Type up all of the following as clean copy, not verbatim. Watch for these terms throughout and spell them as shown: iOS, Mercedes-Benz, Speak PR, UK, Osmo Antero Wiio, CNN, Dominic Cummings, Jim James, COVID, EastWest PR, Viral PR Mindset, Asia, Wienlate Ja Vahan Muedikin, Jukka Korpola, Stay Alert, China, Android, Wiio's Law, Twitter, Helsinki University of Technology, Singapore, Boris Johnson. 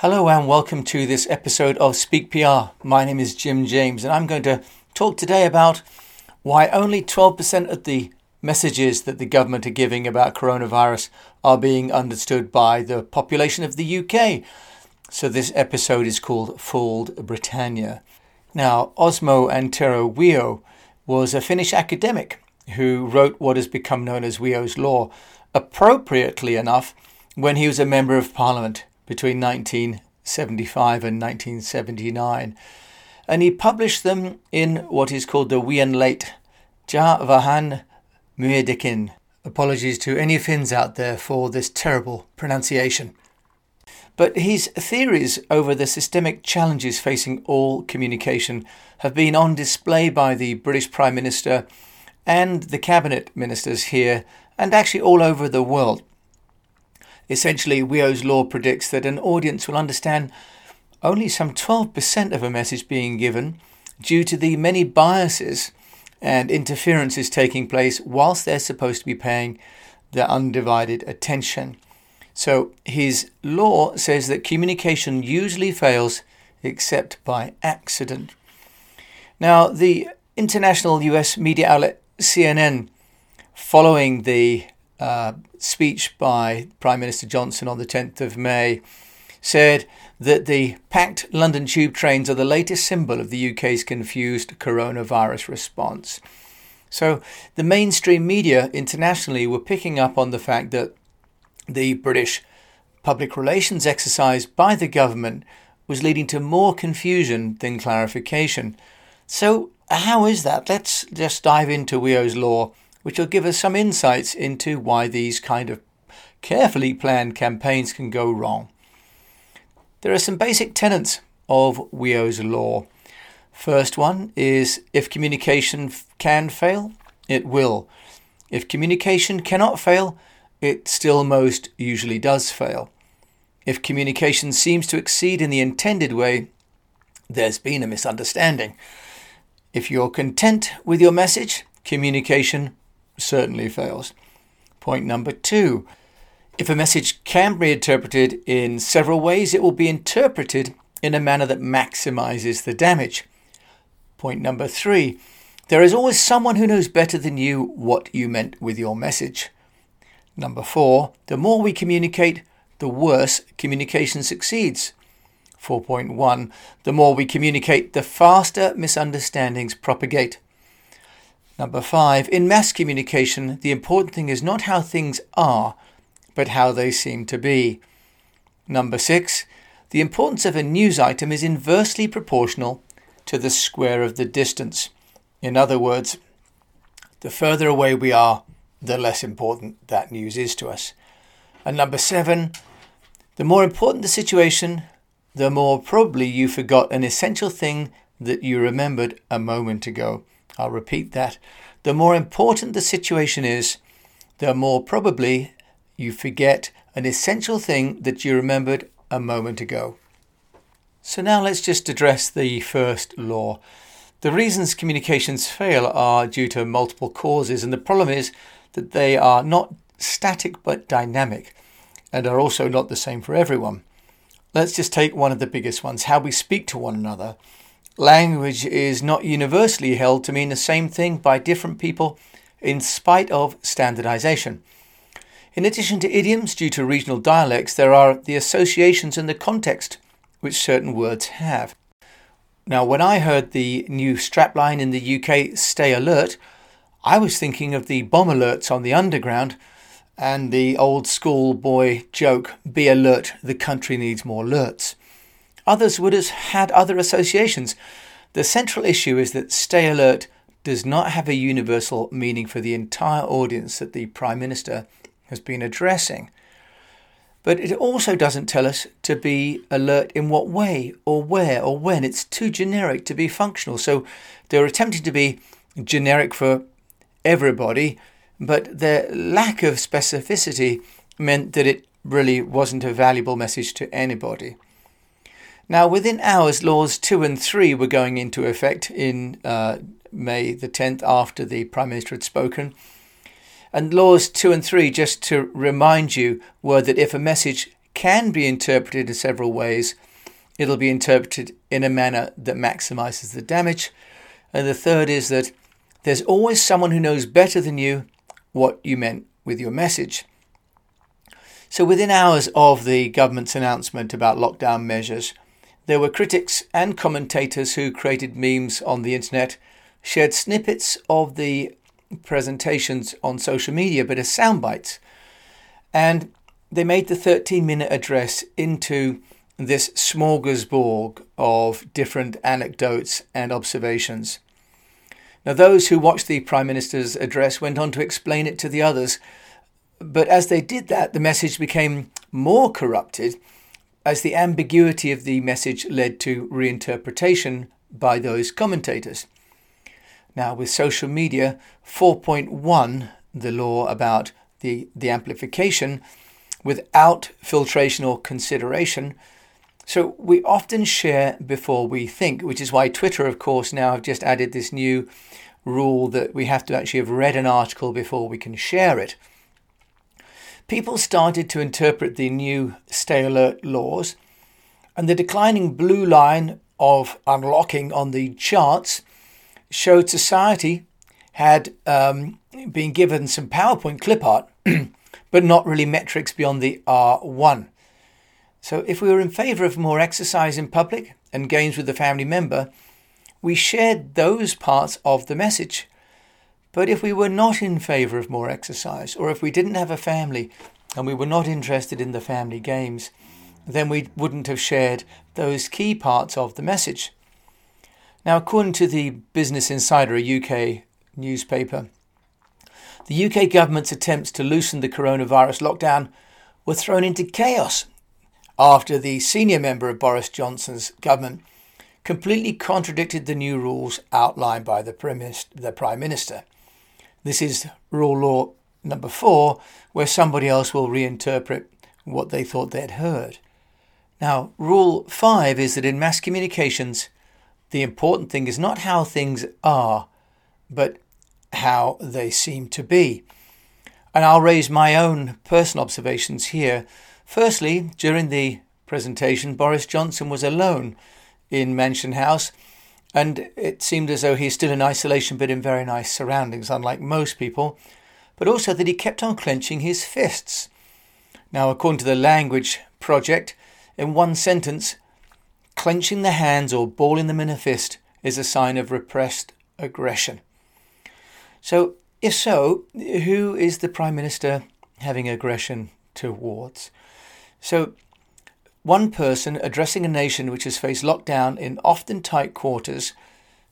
Hello and welcome to this episode of Speak PR. My name is Jim James and I'm going to talk today about why only 12% of the messages that the government are giving about coronavirus are being understood by the population of the UK. So this episode is called Fooled Britannia. Now, Osmo Antero Wiio was a Finnish academic who wrote what has become known as Wiio's Law, appropriately enough, when he was a Member of Parliament between 1975 and 1979. And he published them in what is called the Wienlate Ja Vahan Muedikin. Apologies to any Finns out there for this terrible pronunciation. But his theories over the systemic challenges facing all communication have been on display by the British Prime Minister and the cabinet ministers here and actually all over the world. Essentially, Wiio's Law predicts that an audience will understand only some 12% of a message being given due to the many biases and interferences taking place whilst they're supposed to be paying their undivided attention. So his law says that communication usually fails except by accident. Now, the international US media outlet CNN, following the speech by Prime Minister Johnson on the 10th of May, said that the packed London tube trains are the latest symbol of the UK's confused coronavirus response. So the mainstream media internationally were picking up on the fact that the British public relations exercise by the government was leading to more confusion than clarification. So how is that? Let's just dive into Wiio's Law, which will give us some insights into why these kind of carefully planned campaigns can go wrong. There are some basic tenets of Wiio's Law. First one is, if communication can fail, it will. If communication cannot fail, it still most usually does fail. If communication seems to exceed in the intended way, there's been a misunderstanding. If you're content with your message, communication certainly fails. Point number two, if a message can be interpreted in several ways, it will be interpreted in a manner that maximizes the damage. Point number three, there is always someone who knows better than you what you meant with your message. Number four, the more we communicate, the worse communication succeeds. 4.1, the more we communicate, the faster misunderstandings propagate. Number five, in mass communication, the important thing is not how things are, but how they seem to be. Number six, the importance of a news item is inversely proportional to the square of the distance. In other words, the further away we are, the less important that news is to us. And number seven, the more important the situation, the more probably you forgot an essential thing that you remembered a moment ago. I'll repeat that. The more important the situation is, the more probably you forget an essential thing that you remembered a moment ago. So now let's just address the first law. The reasons communications fail are due to multiple causes, and the problem is that they are not static but dynamic and are also not the same for everyone. Let's just take one of the biggest ones, how we speak to one another. Language is not universally held to mean the same thing by different people in spite of standardization. In addition to idioms due to regional dialects, there are the associations and the context which certain words have. Now, when I heard the new strapline in the UK, "Stay alert," I was thinking of the bomb alerts on the underground and the old schoolboy joke, "Be alert, the country needs more alerts." Others would have had other associations. The central issue is that "stay alert" does not have a universal meaning for the entire audience that the Prime Minister has been addressing. But it also doesn't tell us to be alert in what way or where or when. It's too generic to be functional. So they're attempting to be generic for everybody, but their lack of specificity meant that it really wasn't a valuable message to anybody. Now, within hours, laws 2 and 3 were going into effect in May the 10th after the Prime Minister had spoken. And laws 2 and 3, just to remind you, were that if a message can be interpreted in several ways. It'll be interpreted in a manner that maximizes the damage. And the third is that there's always someone who knows better than you what you meant with your message. So within hours of the government's announcement about lockdown measures, there were critics and commentators who created memes on the internet, shared snippets of the presentations on social media, but as sound bites. And they made the 13-minute address into this smorgasbord of different anecdotes and observations. Now, those who watched the Prime Minister's address went on to explain it to the others. But as they did that, the message became more corrupted as the ambiguity of the message led to reinterpretation by those commentators. Now, with social media, 4.1, the law about the amplification, without filtration or consideration. So we often share before we think, which is why Twitter, of course, now have just added this new rule that we have to actually have read an article before we can share it. People started to interpret the new stay alert laws, and the declining blue line of unlocking on the charts showed society had been given some PowerPoint clip art, but not really metrics beyond the R1. So if we were in favour of more exercise in public and games with the family member, we shared those parts of the message. But if we were not in favour of more exercise, or if we didn't have a family and we were not interested in the family games, then we wouldn't have shared those key parts of the message. Now, according to the Business Insider, a UK newspaper, the UK government's attempts to loosen the coronavirus lockdown were thrown into chaos after the senior member of Boris Johnson's government completely contradicted the new rules outlined by the Prime Minister. This is rule law number 4, where somebody else will reinterpret what they thought they'd heard. Now, rule 5 is that in mass communications, the important thing is not how things are, but how they seem to be. And I'll raise my own personal observations here. Firstly, during the presentation, Boris Johnson was alone in Mansion House, and it seemed as though he's still in isolation, but in very nice surroundings, unlike most people, but also that he kept on clenching his fists. Now, according to the Language Project, in one sentence, clenching the hands or balling them in a fist is a sign of repressed aggression. So, if so, who is the Prime Minister having aggression towards? So, one person addressing a nation which has faced lockdown in often tight quarters,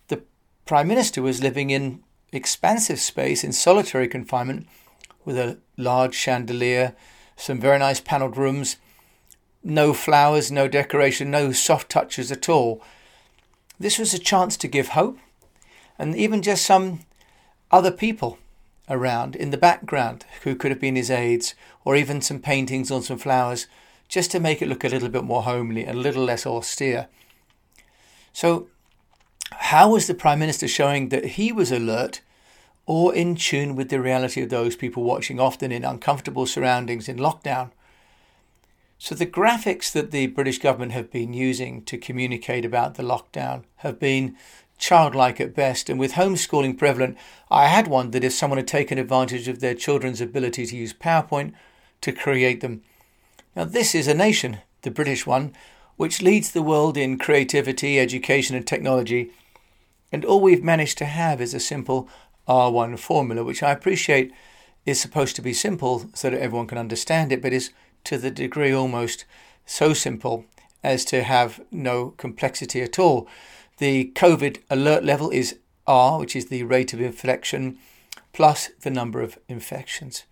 the Prime Minister was living in expansive space in solitary confinement with a large chandelier, some very nice panelled rooms, no flowers, no decoration, no soft touches at all. This was a chance to give hope and even just some other people around in the background who could have been his aides or even some paintings on some flowers, just to make it look a little bit more homely and a little less austere. So how was the Prime Minister showing that he was alert or in tune with the reality of those people watching, often in uncomfortable surroundings in lockdown? So the graphics that the British government have been using to communicate about the lockdown have been childlike at best, and with homeschooling prevalent, I had wondered if someone had taken advantage of their children's ability to use PowerPoint to create them. Now, this is a nation, the British one, which leads the world in creativity, education and technology. And all we've managed to have is a simple R1 formula, which I appreciate is supposed to be simple so that everyone can understand it, but is to the degree almost so simple as to have no complexity at all. The COVID alert level is R, which is the rate of infection, plus the number of infections.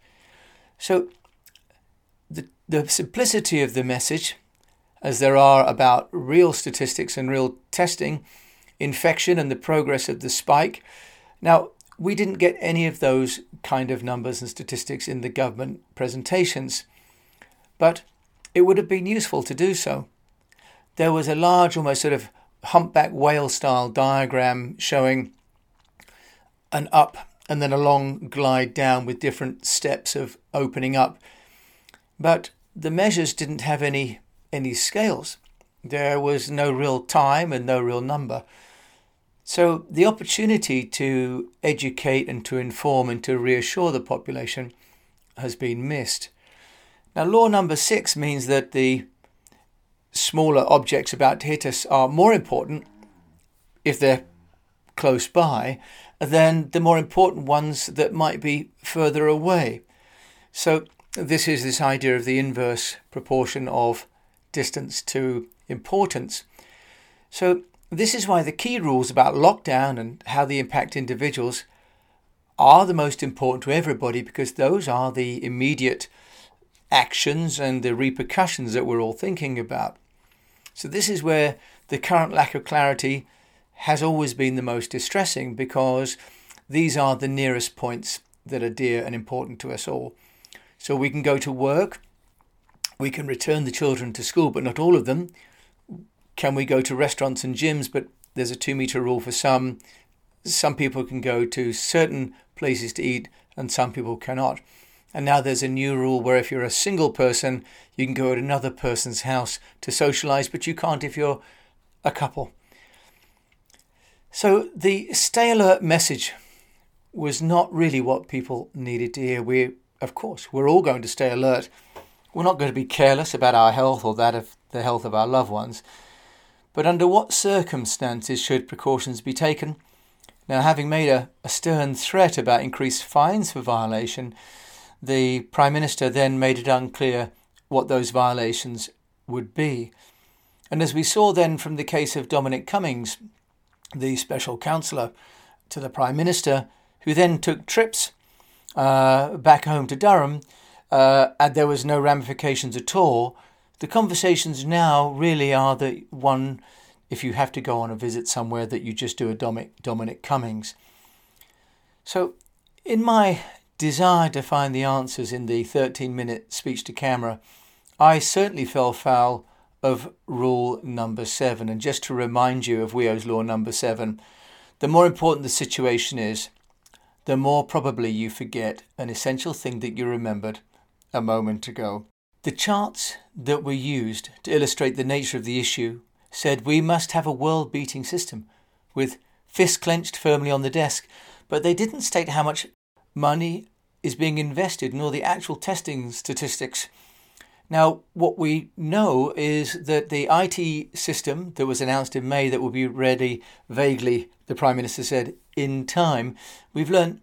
So the simplicity of the message, as there are about real statistics and real testing, infection and the progress of the spike. Now, we didn't get any of those kind of numbers and statistics in the government presentations, but it would have been useful to do so. There was a large, almost sort of humpback whale-style diagram showing an up and then a long glide down with different steps of opening up. But the measures didn't have any scales. There was no real time and no real number. So the opportunity to educate and to inform and to reassure the population has been missed. Now, law number 6 means that the smaller objects about to hit us are more important, if they're close by, than the more important ones that might be further away. So this is this idea of the inverse proportion of distance to importance. So this is why the key rules about lockdown and how they impact individuals are the most important to everybody, because those are the immediate actions and the repercussions that we're all thinking about. So this is where the current lack of clarity has always been the most distressing, because these are the nearest points that are dear and important to us all. So we can go to work, we can return the children to school, but not all of them. Can we go to restaurants and gyms? But there's a 2-meter rule for some. Some people can go to certain places to eat and some people cannot. And now there's a new rule where if you're a single person, you can go at another person's house to socialise, but you can't if you're a couple. So the stay alert message was not really what people needed to hear. We're all going to stay alert. We're not going to be careless about our health or that of the health of our loved ones. But under what circumstances should precautions be taken? Now, having made a stern threat about increased fines for violation, the Prime Minister then made it unclear what those violations would be. And as we saw then from the case of Dominic Cummings, the special counsellor to the Prime Minister, who then took trips back home to Durham, and there was no ramifications at all. The conversations now really are the one, if you have to go on a visit somewhere, that you just do a Dominic Cummings. So in my desire to find the answers in the 13-minute speech to camera, I certainly fell foul of rule number 7. And just to remind you of Wiio's Law number 7, the more important the situation is, the more probably you forget an essential thing that you remembered a moment ago. The charts that were used to illustrate the nature of the issue said we must have a world-beating system with fists clenched firmly on the desk, but they didn't state how much money is being invested nor the actual testing statistics. Now, what we know is that the IT system that was announced in May that will be ready, vaguely, the Prime Minister said, in time. We've learned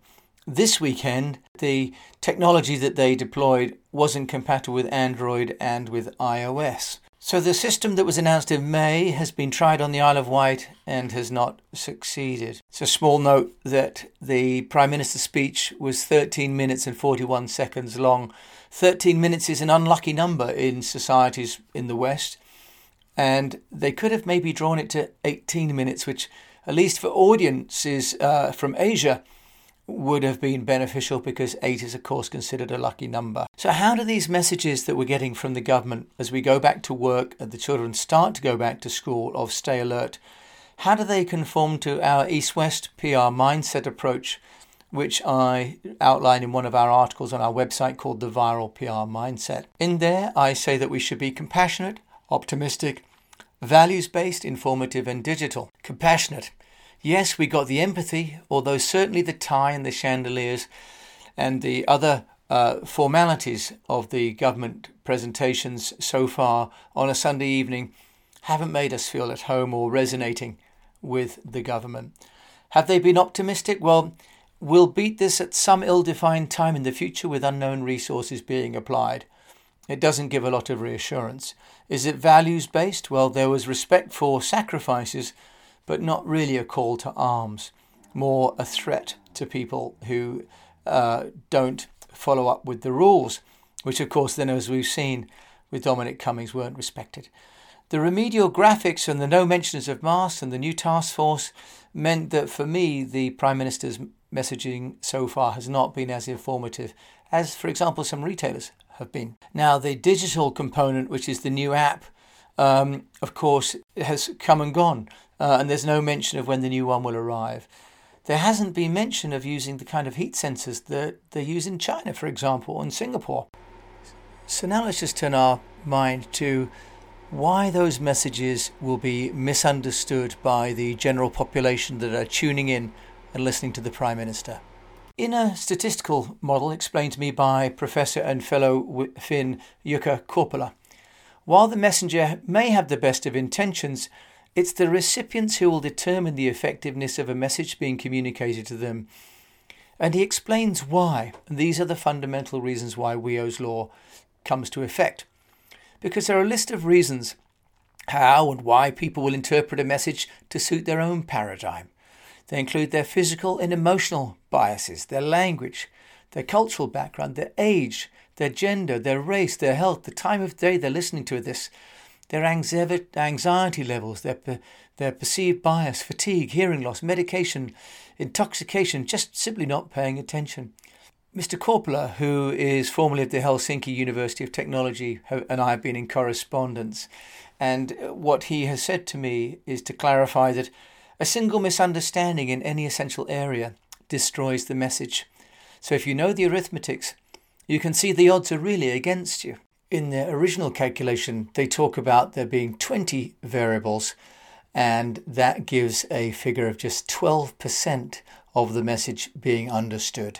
this weekend the technology that they deployed wasn't compatible with Android and with iOS. So the system that was announced in May has been tried on the Isle of Wight and has not succeeded. It's a small note that the Prime Minister's speech was 13 minutes and 41 seconds long. 13 minutes is an unlucky number in societies in the West, and they could have maybe drawn it to 18 minutes, which, at least for audiences from Asia, would have been beneficial, because 8 is of course considered a lucky number. So how do these messages that we're getting from the government as we go back to work and the children start to go back to school of stay alert, how do they conform to our EastWest PR mindset approach, which I outline in one of our articles on our website called the Viral PR Mindset. In there, I say that we should be compassionate, optimistic, values-based, informative and digital. Compassionate. Yes, we got the empathy, although certainly the tie and the chandeliers and the other formalities of the government presentations so far on a Sunday evening haven't made us feel at home or resonating with the government. Have they been optimistic? Well, we'll beat this at some ill-defined time in the future with unknown resources being applied. It doesn't give a lot of reassurance. Is it values-based? Well, there was respect for sacrifices, but not really a call to arms, more a threat to people who don't follow up with the rules, which of course then, as we've seen with Dominic Cummings, weren't respected. The remedial graphics and the no mentions of masks and the new task force meant that for me, the Prime Minister's messaging so far has not been as informative as, for example, some retailers have been. Now, the digital component, which is the new app, of course, has come and gone. And there's no mention of when the new one will arrive. There hasn't been mention of using the kind of heat sensors that they use in China, for example, and Singapore. So now let's just turn our mind to why those messages will be misunderstood by the general population that are tuning in and listening to the Prime Minister. In a statistical model explained to me by Professor and Fellow Finn Jukka Korpola, while the messenger may have the best of intentions, it's the recipients who will determine the effectiveness of a message being communicated to them. And he explains why, and these are the fundamental reasons why Wiio's Law comes to effect. Because there are a list of reasons how and why people will interpret a message to suit their own paradigm. They include their physical and emotional biases, their language, their cultural background, their age, their gender, their race, their health, the time of day they're listening to this, their anxiety levels, their perceived bias, fatigue, hearing loss, medication, intoxication, just simply not paying attention. Mr. Korpola, who is formerly at the Helsinki University of Technology, and I have been in correspondence, and what he has said to me is to clarify that a single misunderstanding in any essential area destroys the message. So if you know the arithmetics, you can see the odds are really against you. In their original calculation, they talk about there being 20 variables, and that gives a figure of just 12% of the message being understood.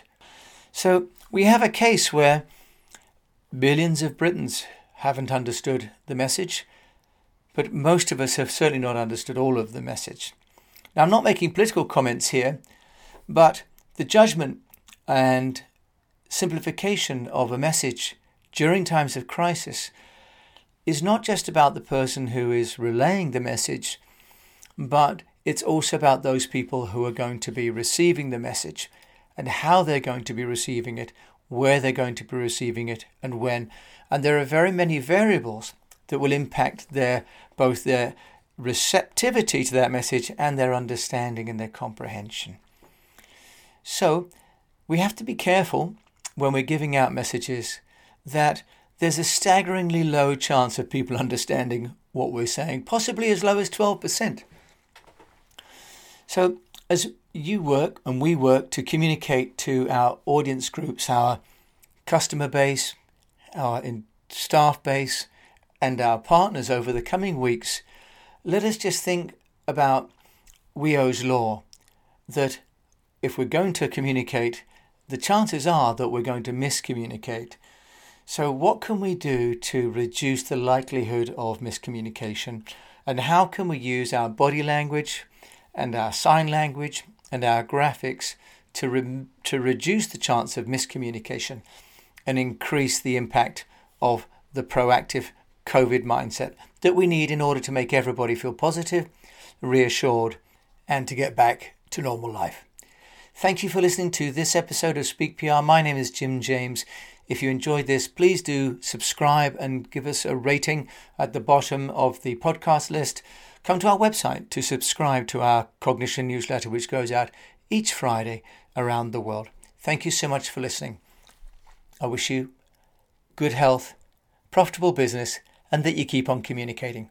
So we have a case where millions of Britons haven't understood the message, but most of us have certainly not understood all of the message. Now, I'm not making political comments here, but the judgment and simplification of a message during times of crisis is not just about the person who is relaying the message, but it's also about those people who are going to be receiving the message and how they're going to be receiving it, where they're going to be receiving it, and when. And there are very many variables that will impact both their receptivity to that message and their understanding and their comprehension. So we have to be careful when we're giving out messages that there's a staggeringly low chance of people understanding what we're saying, possibly as low as 12%. So as you work and we work to communicate to our audience groups, our customer base, our staff base, and our partners over the coming weeks, let us just think about Wiio's Law, that if we're going to communicate, the chances are that we're going to miscommunicate. So what can we do to reduce the likelihood of miscommunication? And how can we use our body language and our sign language and our graphics to reduce the chance of miscommunication and increase the impact of the proactive COVID mindset that we need in order to make everybody feel positive, reassured, and to get back to normal life? Thank you for listening to this episode of Speak PR. My name is Jim James. If you enjoyed this, please do subscribe and give us a rating at the bottom of the podcast list. Come to our website to subscribe to our Cognition newsletter, which goes out each Friday around the world. Thank you so much for listening. I wish you good health, profitable business, and that you keep on communicating.